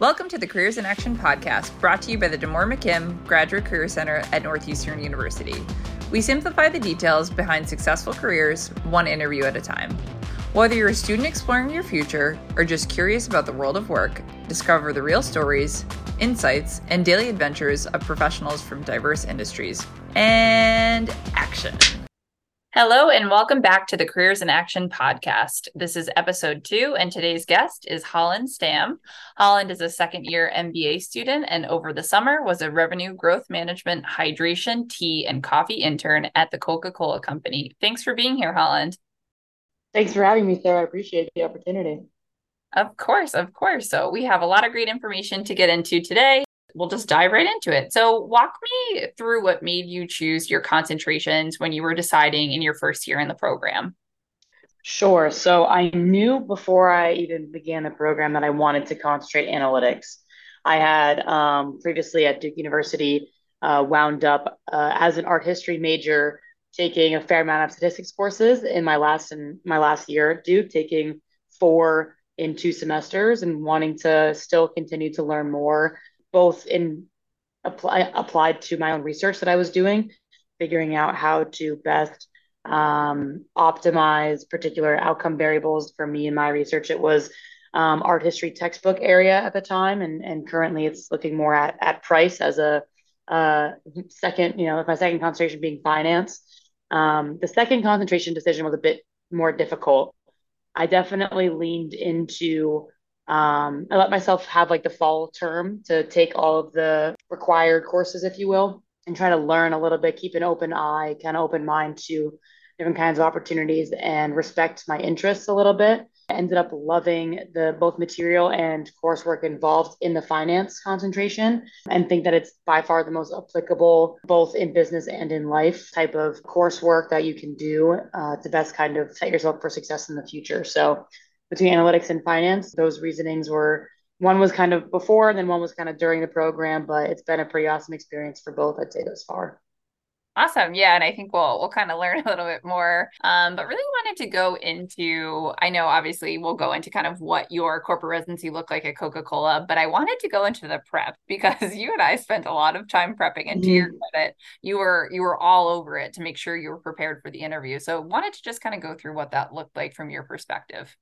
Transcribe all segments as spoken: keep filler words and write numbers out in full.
Welcome to the Careers in Action podcast, brought to you by the Damore McKim Graduate Career Center at Northeastern University. We simplify the details behind successful careers, one interview at a time. Whether you're a student exploring your future or just curious about the world of work, discover the real stories, insights, and daily adventures of professionals from diverse industries. And action. Hello, and welcome back to the Careers in Action podcast. This is episode two, and today's guest is Holland Stam. Holland is a second-year M B A student, and over the summer was a revenue growth management, hydration, tea, and coffee intern at the Coca-Cola Company. Thanks for being here, Holland. Thanks for having me, Sarah. I appreciate the opportunity. Of course, of course. So we have a lot of great information to get into today. We'll just dive right into it. So walk me through what made you choose your concentrations when you were deciding in your first year in the program. Sure. So I knew before I even began the program that I wanted to concentrate analytics. I had um, previously at Duke University uh, wound up uh, as an art history major, taking a fair amount of statistics courses in my last in my last year at Duke, taking four in two semesters and wanting to still continue to learn more, both in apply, applied to my own research that I was doing, figuring out how to best um, optimize particular outcome variables for me in my research. It was um, art history textbook area at the time, and, and currently it's looking more at, at price as a uh, second, you know, my second concentration being finance. Um, the second concentration decision was a bit more difficult. I definitely leaned into Um, I let myself have like the fall term to take all of the required courses, if you will, and try to learn a little bit, keep an open eye, kind of open mind to different kinds of opportunities and respect my interests a little bit. I ended up loving the both material and coursework involved in the finance concentration, and think that it's by far the most applicable, both in business and in life, type of coursework that you can do uh, to best kind of set yourself for success in the future. So between analytics and finance, those reasonings were, one was kind of before, and then one was kind of during the program, but it's been a pretty awesome experience for both, I'd say, thus far. Awesome. Yeah. And I think we'll, we'll kind of learn a little bit more, um, but really wanted to go into, I know, obviously we'll go into kind of what your corporate residency looked like at Coca-Cola, but I wanted to go into the prep because you and I spent a lot of time prepping, and to mm. your credit, you were, you were all over it to make sure you were prepared for the interview. So wanted to just kind of go through what that looked like from your perspective.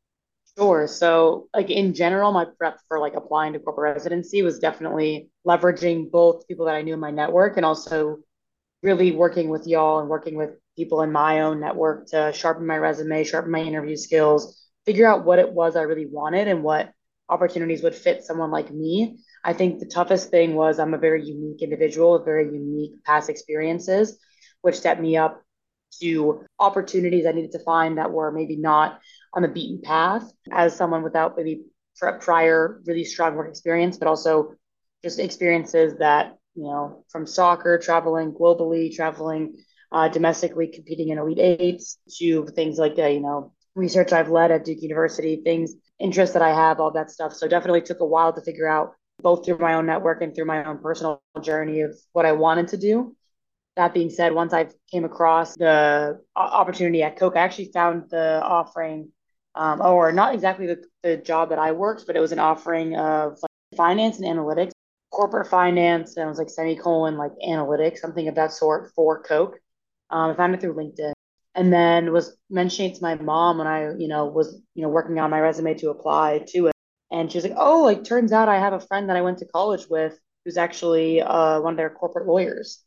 Sure. So like in general, my prep for like applying to corporate residency was definitely leveraging both people that I knew in my network, and also really working with y'all and working with people in my own network to sharpen my resume, sharpen my interview skills, figure out what it was I really wanted and what opportunities would fit someone like me. I think the toughest thing was I'm a very unique individual with very unique past experiences, which set me up to opportunities I needed to find that were maybe not on the beaten path as someone without maybe prior really strong work experience, but also just experiences that, you know, from soccer, traveling globally, traveling uh, domestically, competing in Elite Eights, to things like, uh, you know, research I've led at Duke University, things, interests that I have, all that stuff. So definitely took a while to figure out, both through my own network and through my own personal journey, of what I wanted to do. That being said, once I came across the opportunity at Coke, I actually found the offering, um, or not exactly the, the job that I worked, but it was an offering of like finance and analytics, corporate finance, and it was like semicolon, like analytics, something of that sort for Coke. Um, I found it through LinkedIn, and then was mentioning it to my mom when I, you know, was, you know, working on my resume to apply to it. And she was like, oh, like turns out I have a friend that I went to college with who's actually uh, one of their corporate lawyers.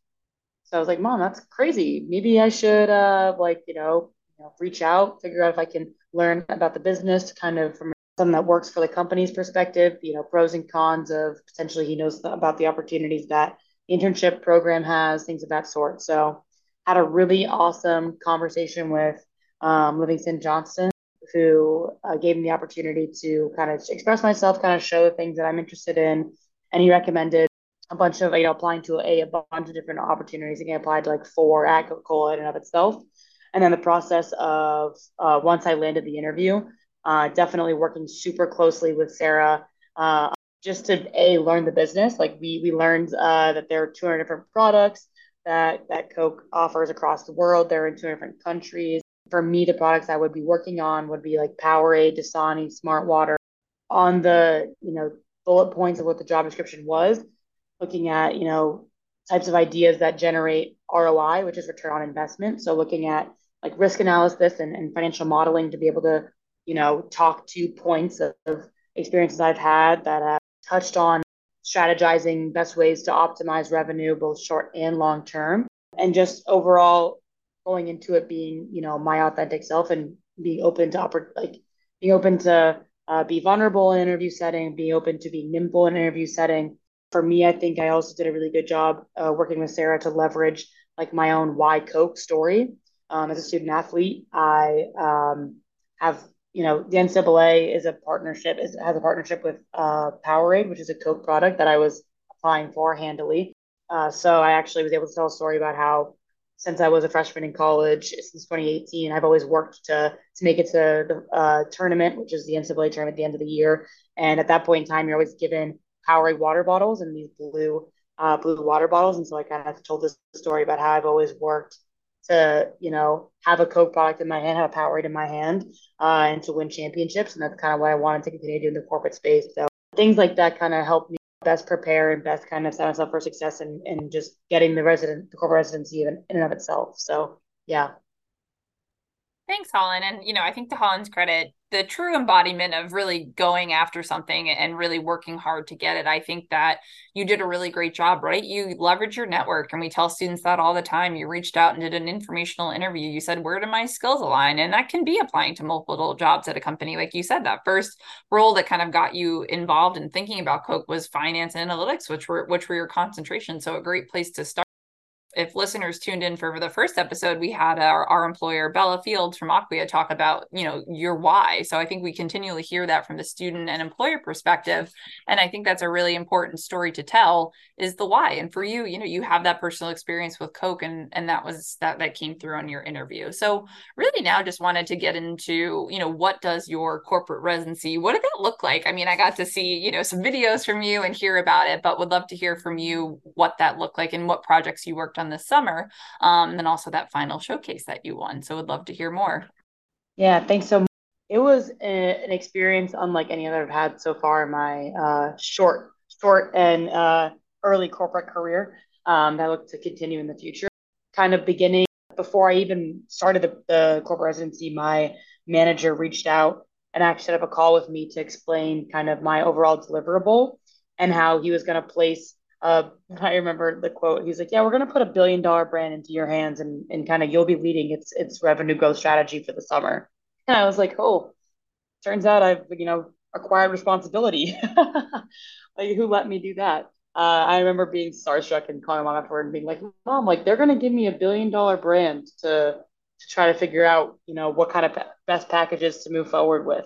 So I was like, Mom, that's crazy. Maybe I should uh, like, you know, you know, reach out, figure out if I can learn about the business kind of from something that works for the company's perspective, you know, pros and cons of potentially he knows th- about the opportunities that the internship program has, things of that sort. So had a really awesome conversation with um, Livingston Johnson, who uh, gave me the opportunity to kind of express myself, kind of show the things that I'm interested in. And he recommended a bunch of, you know, applying to a, a bunch of different opportunities. Again, I applied to like four at Coca-Cola in and of itself. And then the process of uh, once I landed the interview, uh, definitely working super closely with Sarah, uh, just to a learn the business. Like we we learned uh, that there are two hundred different products that that Coke offers across the world. They're in two different countries. For me, the products I would be working on would be like Powerade, Dasani, Smart Water. On the, you know, bullet points of what the job description was, looking at, you know, types of ideas that generate R O I, which is return on investment. So looking at like risk analysis and, and financial modeling to be able to, you know, talk to points of, of experiences I've had that have touched on strategizing best ways to optimize revenue, both short and long term. And just overall going into it being, you know, my authentic self and being open to oper- like being open to uh, be vulnerable in an interview setting, being open to be nimble in an interview setting. For me, I think I also did a really good job uh, working with Sarah to leverage like my own why Coke story. Um, as a student athlete, I um, have, you know, the N C double A is a partnership, is, has a partnership with uh, Powerade, which is a Coke product that I was applying for handily. Uh, so I actually was able to tell a story about how since I was a freshman in college, since twenty eighteen, I've always worked to to make it to the uh, tournament, which is the N C double A tournament at the end of the year. And at that point in time, you're always given Powerade water bottles and these blue uh, blue water bottles. And so I kind of told this story about how I've always worked to, you know, have a Coke product in my hand, have a Powerade in my hand, uh, and to win championships. And that's kind of what I wanted to continue to do in the corporate space. So things like that kind of helped me best prepare and best kind of set myself for success and, and just getting the resident, the corporate residency in, in and of itself. So, yeah. Thanks, Holland. And, you know, I think to Holland's credit, the true embodiment of really going after something and really working hard to get it. I think that you did a really great job, right? You leverage your network, and we tell students that all the time. You reached out and did an informational interview. You said, where do my skills align? And that can be applying to multiple jobs at a company. Like you said, that first role that kind of got you involved in thinking about Coke was finance and analytics, which were, which were your concentration. So a great place to start. If listeners tuned in for the first episode, we had our, our employer, Bella Fields from Acquia, talk about, you know, your why. So I think we continually hear that from the student and employer perspective. And I think that's a really important story to tell, is the why. And for you, you know, you have that personal experience with Coke, and, and that was that that came through on your interview. So really now just wanted to get into, you know, what does your corporate residency, what did that look like? I mean, I got to see, you know, some videos from you and hear about it, but would love to hear from you what that looked like and what projects you worked on this summer, um, and then also that final showcase that you won. So would love to hear more. Yeah, thanks so much. It was a, an experience unlike any other I've had so far in my uh, short, short and uh, early corporate career um, that I look to continue in the future. Kind of beginning, before I even started the, the corporate residency, my manager reached out and actually set up a call with me to explain kind of my overall deliverable and how he was going to place Uh, I remember the quote. He's like, yeah, we're going to put a billion dollar brand into your hands and, and kind of you'll be leading its its revenue growth strategy for the summer. And I was like, oh, turns out I've, you know, acquired responsibility. Like, who let me do that? Uh, I remember being starstruck and calling mom afterward and being like, mom, like they're going to give me a billion dollar brand to, to try to figure out, you know, what kind of pa- best packages to move forward with,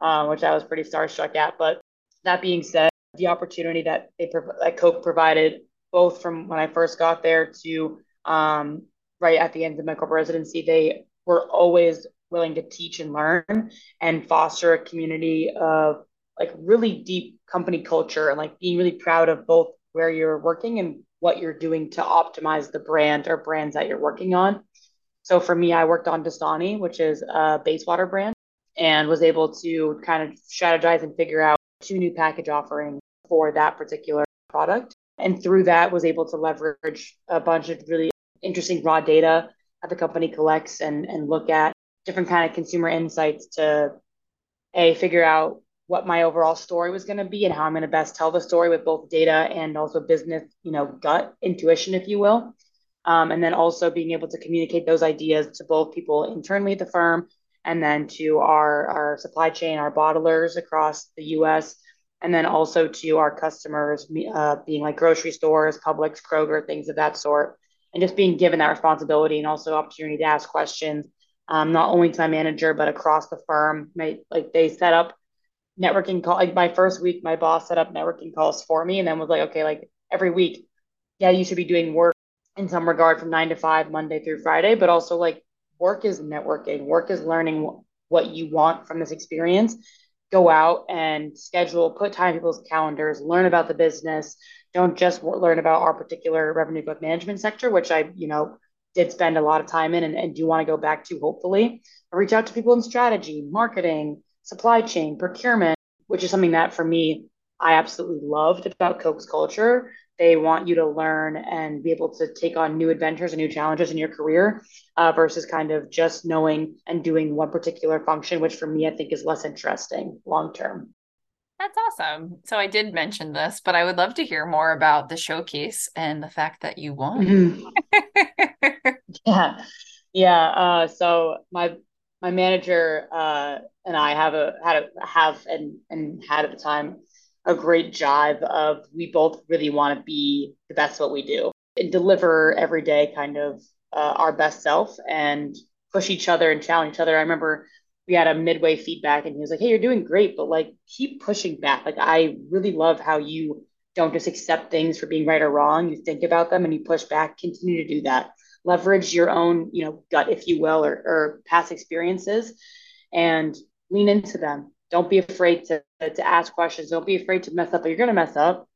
uh, which I was pretty starstruck at. But that being said, the opportunity that they that Coke provided, both from when I first got there to um, right at the end of my corporate residency, they were always willing to teach and learn and foster a community of like really deep company culture and like being really proud of both where you're working and what you're doing to optimize the brand or brands that you're working on. So for me, I worked on Dasani, which is a Bayswater brand, and was able to kind of strategize and figure out two new package offerings for that particular product. And through that was able to leverage a bunch of really interesting raw data that the company collects and, and look at different kind of consumer insights to a figure out what my overall story was going to be and how I'm going to best tell the story with both data and also business, you know, gut intuition, if you will. Um, and then also being able to communicate those ideas to both people internally at the firm and then to our, our supply chain, our bottlers across the U S, and then also to our customers, uh, being like grocery stores, Publix, Kroger, things of that sort, and just being given that responsibility and also opportunity to ask questions, um, not only to my manager, but across the firm. My, like they set up networking call. Like my first week, my boss set up networking calls for me and then was like, okay, like every week, yeah, you should be doing work in some regard from nine to five, Monday through Friday, but also like work is networking, work is learning what you want from this experience. Go out and schedule, put time in people's calendars, learn about the business. Don't just learn about our particular revenue growth management sector, which I, you know, did spend a lot of time in and, and do want to go back to, hopefully. I reach out to people in strategy, marketing, supply chain, procurement, which is something that for me, I absolutely loved about Koch's culture. They want you to learn and be able to take on new adventures and new challenges in your career uh, versus kind of just knowing and doing one particular function, which for me, I think is less interesting long-term. That's awesome. So I did mention this, but I would love to hear more about the showcase and the fact that you won. Mm-hmm. yeah. Yeah. Uh, so my, my manager uh, and I have a, had a, have and, and had at the time a great jive of, we both really want to be the best at what we do and deliver every day kind of uh, our best self and push each other and challenge each other. I remember we had a midway feedback and he was like, hey, you're doing great, but like, keep pushing back. Like, I really love how you don't just accept things for being right or wrong. You think about them and you push back, continue to do that. Leverage your own, you know, gut, if you will, or, or past experiences and lean into them. Don't be afraid to, to ask questions. Don't be afraid to mess up, but you're going to mess up.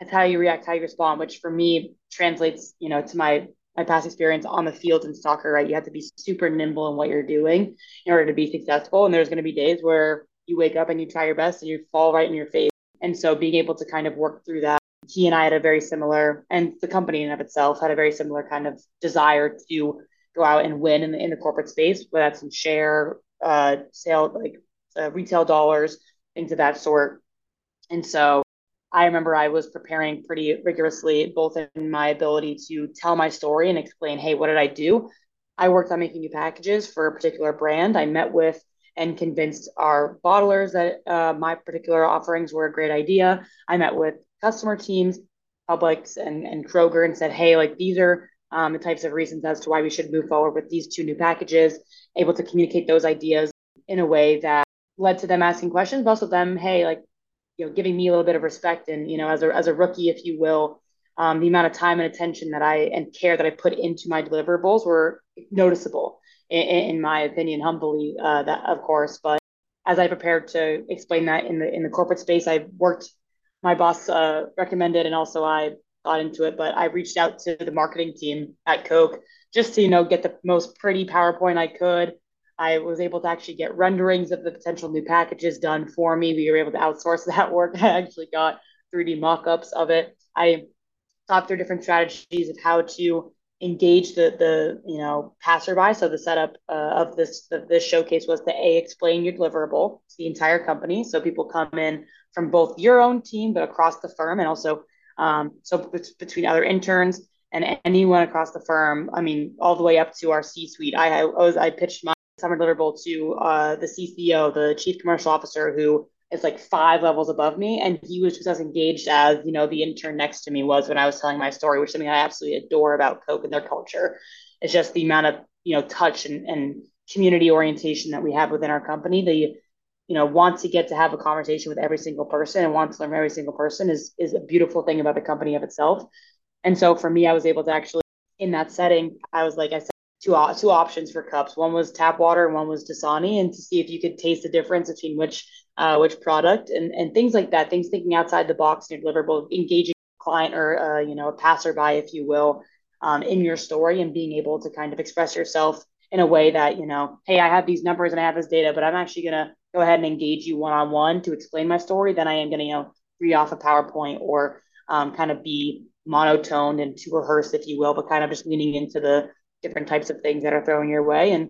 That's how you react, how you respond, which for me translates, you know, to my, my past experience on the field in soccer, right? You have to be super nimble in what you're doing in order to be successful. And there's going to be days where you wake up and you try your best and you fall right in your face. And so being able to kind of work through that, he and I had a very similar, and the company in and of itself had a very similar kind of desire to go out and win in the, in the corporate space, whether that's in share, uh, sale, like, Uh, retail dollars, things of that sort. And so I remember I was preparing pretty rigorously, both in my ability to tell my story and explain, hey, what did I do? I worked on making new packages for a particular brand. I met with and convinced our bottlers that uh, my particular offerings were a great idea. I met with customer teams, Publix and, and Kroger, and said, hey, like these are um, the types of reasons as to why we should move forward with these two new packages, able to communicate those ideas in a way that led to them asking questions, but also them, hey, like, you know, giving me a little bit of respect. And, you know, as a, as a rookie, if you will, um, the amount of time and attention that I, and care that I put into my deliverables were noticeable in, in my opinion, humbly, uh, that of course, but as I prepared to explain that in the, in the corporate space, I worked, my boss, uh, recommended, and also I got into it, but I reached out to the marketing team at Coke just to, you know, get the most pretty PowerPoint I could. I was able to actually get renderings of the potential new packages done for me. We were able to outsource that work. I actually got three D mock-ups of it. I thought through different strategies of how to engage the, the you know, passerby. So the setup uh, of this of this showcase was to A, explain your deliverable to the entire company. So people come in from both your own team, but across the firm, and also um, so between other interns and anyone across the firm. I mean, all the way up to our C-suite. I, I was I pitched my summer deliverable to uh, the C C O, the chief commercial officer, who is like five levels above me. And he was just as engaged as, you know, the intern next to me was when I was telling my story, which is something I absolutely adore about Coke and their culture. It's just the amount of, you know, touch and, and community orientation that we have within our company. The, you know, want to get to have a conversation with every single person and want to learn from every single person is, is a beautiful thing about the company of itself. And so for me, I was able to actually, in that setting, I was like, I said, Two, two options for cups. One was tap water and one was Dasani, and to see if you could taste the difference between which uh, which product and, and things like that, things thinking outside the box and your deliverable, engaging a client or, uh, you know, a passerby, if you will, um, in your story and being able to kind of express yourself in a way that, you know, hey, I have these numbers and I have this data, but I'm actually going to go ahead and engage you one-on-one to explain my story. Then I am going to, you know, read off a PowerPoint or um, kind of be monotone and to rehearse, if you will, but kind of just leaning into the different types of things that are thrown your way. And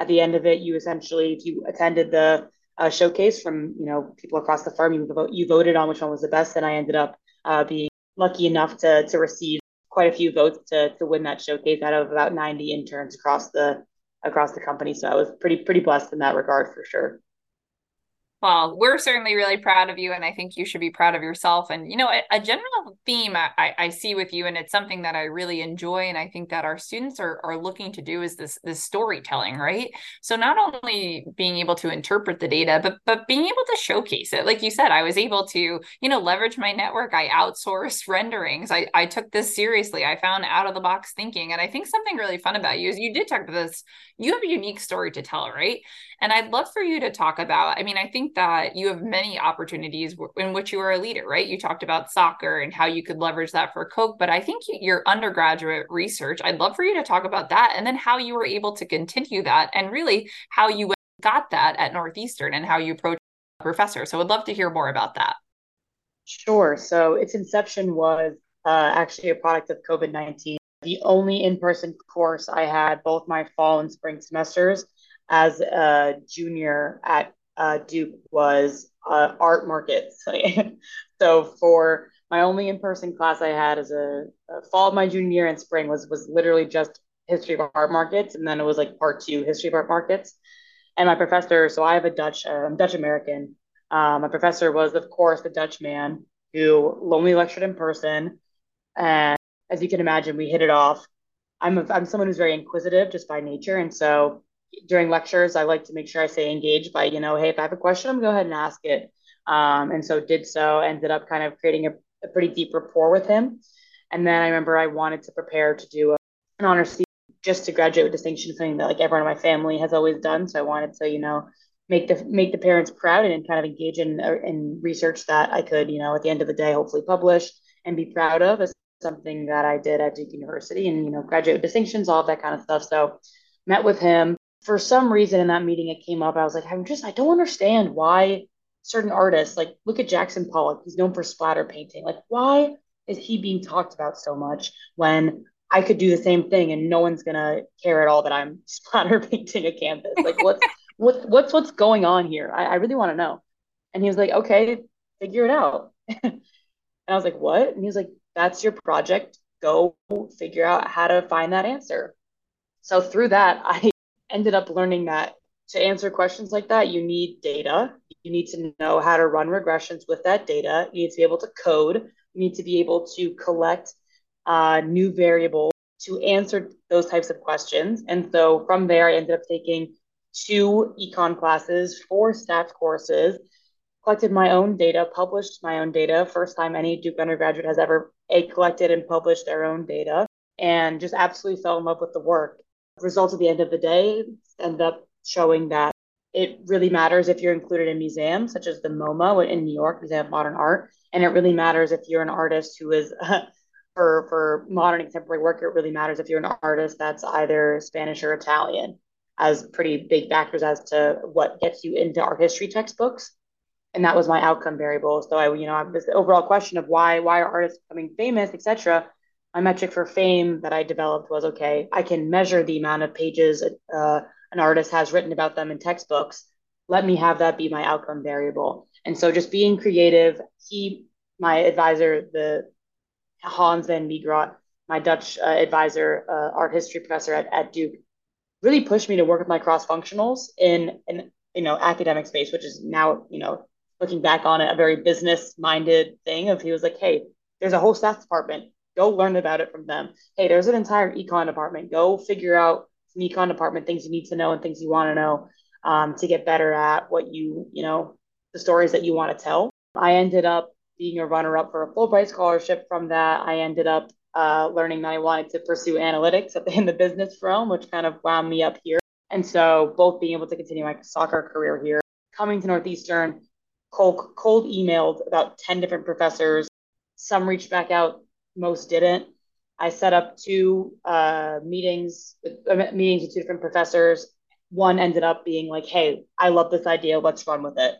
at the end of it, you essentially, if you attended the uh, showcase from, you know, people across the firm, you, vote, you voted on which one was the best. And I ended up uh, being lucky enough to to receive quite a few votes to to win that showcase out of about ninety interns across the across the company. So I was pretty, pretty blessed in that regard for sure. Well, we're certainly really proud of you, and I think you should be proud of yourself. And, you know, a, a general theme I, I see with you, and it's something that I really enjoy, and I think that our students are are looking to do is this this storytelling, right? So not only being able to interpret the data, but but being able to showcase it. Like you said, I was able to, you know, leverage my network. I outsourced renderings. I, I took this seriously. I found out-of-the-box thinking. And I think something really fun about you is you did talk about this. You have a unique story to tell, right? And I'd love for you to talk about, I mean, I think that you have many opportunities in which you are a leader, right? You talked about soccer and how you could leverage that for Coke, but I think your undergraduate research, I'd love for you to talk about that and then how you were able to continue that and really how you got that at Northeastern and how you approached a professor. So I'd love to hear more about that. Sure. So its inception was uh, actually a product of COVID nineteen. The only in-person course I had both my fall and spring semesters as a junior at uh, Duke was uh, art markets. So for my only in-person class I had as a, a fall of my junior year and spring was was literally just history of art markets. And then it was like part two, history of art markets. And my professor, so I have a Dutch, um, Dutch American. Um, my professor was, of course, the Dutch man who only lectured in person. And as you can imagine, we hit it off. I'm a, I'm someone who's very inquisitive just by nature. And so during lectures, I like to make sure I stay engaged by, you know, hey, if I have a question, I'm going to go ahead and ask it. Um, and so did so, ended up kind of creating a, a pretty deep rapport with him. And then I remember I wanted to prepare to do a, an honors thesis just to graduate with distinction, something that like everyone in my family has always done. So I wanted to, you know, make the make the parents proud and kind of engage in, in research that I could, you know, at the end of the day, hopefully publish and be proud of as something that I did at Duke University and, you know, graduate distinctions, all of that kind of stuff. So met with him. For some reason in that meeting, it came up. I was like, I'm just, I don't understand why certain artists, like look at Jackson Pollock, he's known for splatter painting. Like, why is he being talked about so much when I could do the same thing and no one's going to care at all that I'm splatter painting a canvas? Like what's, what's, what's, what's going on here? I, I really want to know. And he was like, okay, figure it out. And I was like, what? And he was like, that's your project. Go figure out how to find that answer. So through that, I ended up learning that to answer questions like that, you need data. You need to know how to run regressions with that data. You need to be able to code. You need to be able to collect uh, new variables to answer those types of questions. And so from there, I ended up taking two econ classes, four stats courses, collected my own data, published my own data. First time any Duke undergraduate has ever a collected and published their own data, and just absolutely fell in love with the work. Results at the end of the day ended up showing that it really matters if you're included in museums, such as the MoMA in New York, Museum of Modern Art. And it really matters if you're an artist who is, uh, for, for modern and contemporary work, it really matters if you're an artist that's either Spanish or Italian, as pretty big factors as to what gets you into art history textbooks. And that was my outcome variable. So I, you know, I was the overall question of why, why are artists becoming famous, et cetera. My metric for fame that I developed was, okay, I can measure the amount of pages uh, an artist has written about them in textbooks. Let me have that be my outcome variable. And so just being creative, he, my advisor, the Hans Van Miegroet, my Dutch uh, advisor, uh, art history professor at, at Duke, really pushed me to work with my cross-functionals in an, you know, academic space, which is now, you know, looking back on it, a very business-minded thing of he was like, hey, there's a whole stats department. Go learn about it from them. Hey, there's an entire econ department. Go figure out an econ department, things you need to know and things you want to know um, to get better at what you, you know, the stories that you want to tell. I ended up being a runner-up for a Fulbright scholarship from that. I ended up uh, learning that I wanted to pursue analytics in the business realm, which kind of wound me up here. And so both being able to continue my soccer career here, coming to Northeastern, cold, cold emailed about ten different professors. Some reached back out. Most didn't. I set up two uh, meetings, uh, meetings with two different professors. One ended up being like, hey, I love this idea. Let's run with it.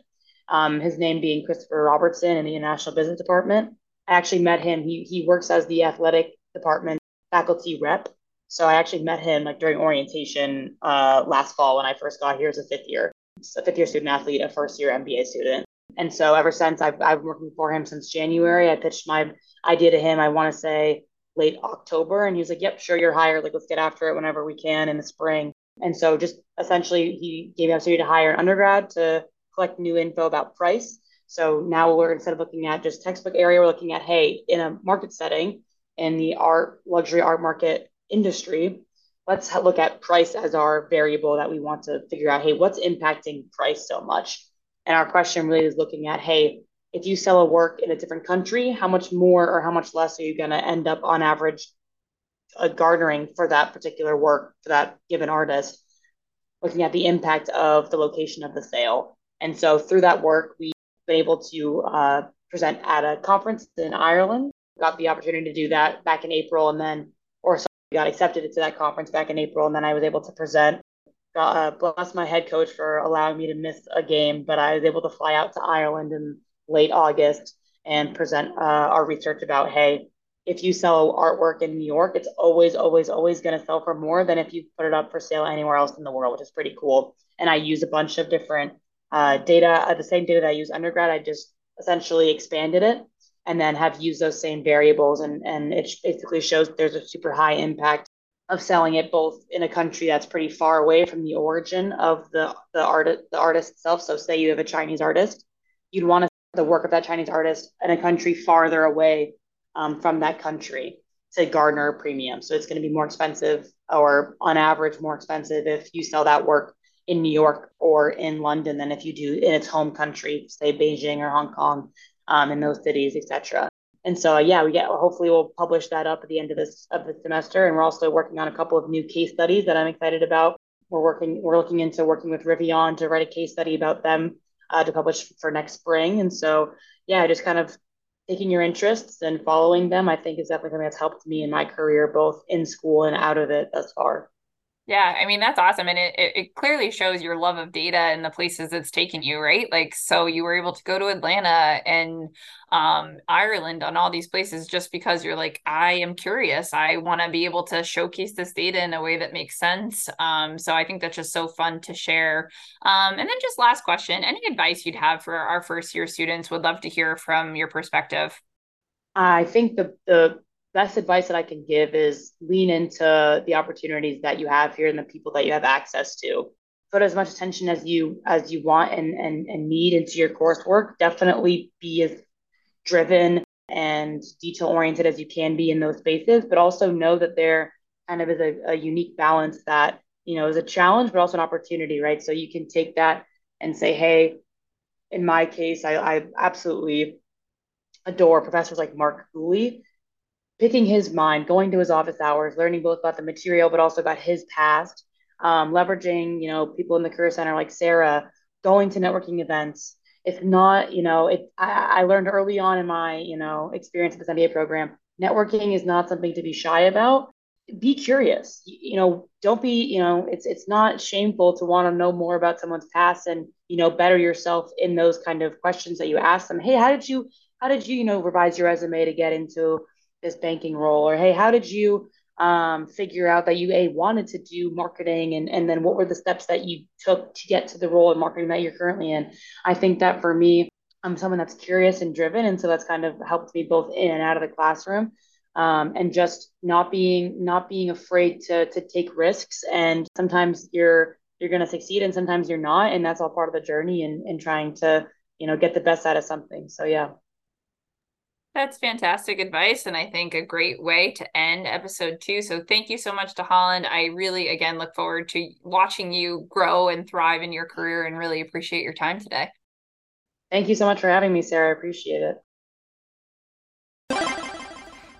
Um, his name being Christopher Robertson in the International Business Department. I actually met him. He he works as the athletic department faculty rep. So I actually met him like during orientation uh, last fall when I first got here as a fifth year, a fifth year student athlete, a first year M B A student. And so ever since I've, I've been working for him since January. I pitched my idea to him, I want to say late October. And he was like, yep, sure, you're hired. Like, let's get after it whenever we can in the spring. And so just essentially he gave me an opportunity to hire an undergrad to collect new info about price. So now we're, instead of looking at just textbook area, we're looking at, hey, in a market setting in the art, luxury art market industry, let's look at price as our variable that we want to figure out, hey, what's impacting price so much? And our question really is looking at, hey, if you sell a work in a different country, how much more or how much less are you going to end up on average uh, garnering for that particular work, for that given artist, looking at the impact of the location of the sale. And so through that work, we've been able to uh, present at a conference in Ireland, got the opportunity to do that back in April, and then, or sorry, got accepted to that conference back in April, and then I was able to present. Uh, bless my head coach for allowing me to miss a game, but I was able to fly out to Ireland in late August and present uh, our research about, hey, if you sell artwork in New York, it's always, always, always going to sell for more than if you put it up for sale anywhere else in the world, which is pretty cool. And I use a bunch of different uh, data, uh, the same data that I use undergrad. I just essentially expanded it and then have used those same variables. And, and it basically shows there's a super high impact of selling it both in a country that's pretty far away from the origin of the, the, art, the artist itself. So say you have a Chinese artist, you'd want to sell the work of that Chinese artist in a country farther away Um, from that country to garner a premium. So it's going to be more expensive, or on average more expensive, if you sell that work in New York or in London than if you do in its home country, say Beijing or Hong Kong, um, in those cities, et cetera. And so, yeah, we get, hopefully we'll publish that up at the end of this of the semester. And we're also working on a couple of new case studies that I'm excited about. We're working, we're looking into working with Rivian to write a case study about them uh, to publish for next spring. And so, yeah, just kind of taking your interests and following them, I think, is definitely something that's helped me in my career, both in school and out of it thus far. Yeah, I mean, that's awesome. And it, it clearly shows your love of data and the places it's taken you, right? Like, so you were able to go to Atlanta and um, Ireland and all these places just because you're like, I am curious. I want to be able to showcase this data in a way that makes sense. Um, so I think that's just so fun to share. Um, and then just last question, any advice you'd have for our first year students? Would love to hear from your perspective. I think the the best advice that I can give is lean into the opportunities that you have here and the people that you have access to. Put as much attention as you as you want and and, and need into your coursework. Definitely be as driven and detail oriented as you can be in those spaces, but also know that there kind of is a, a unique balance that, you know, is a challenge, but also an opportunity, right? So you can take that and say, hey, in my case, I, I absolutely adore professors like Mark Dooley. Picking his mind, going to his office hours, learning both about the material, but also about his past, um, leveraging, you know, people in the Career Center like Sarah, going to networking events. If not, you know, it, I, I learned early on in my, you know, experience at this M B A program, networking is not something to be shy about. Be curious, you know, don't be, you know, it's, it's not shameful to want to know more about someone's past and, you know, better yourself in those kind of questions that you ask them. Hey, how did you, how did you, you know, revise your resume to get into this banking role? Or, hey, how did you um, figure out that you a, wanted to do marketing? And, and then what were the steps that you took to get to the role of marketing that you're currently in? I think that for me, I'm someone that's curious and driven. And so that's kind of helped me both in and out of the classroom, um, and just not being, not being afraid to, to take risks. And sometimes you're, you're going to succeed and sometimes you're not. And that's all part of the journey and, and trying to, you know, get the best out of something. So, yeah. That's fantastic advice, and I think a great way to end episode two. So thank you so much to Holland. I really, again, look forward to watching you grow and thrive in your career and really appreciate your time today. Thank you so much for having me, Sarah. I appreciate it.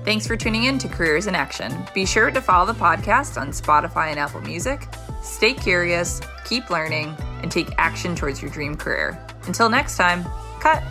Thanks for tuning in to Careers in Action. Be sure to follow the podcast on Spotify and Apple Music. Stay curious, keep learning, and take action towards your dream career. Until next time, cut.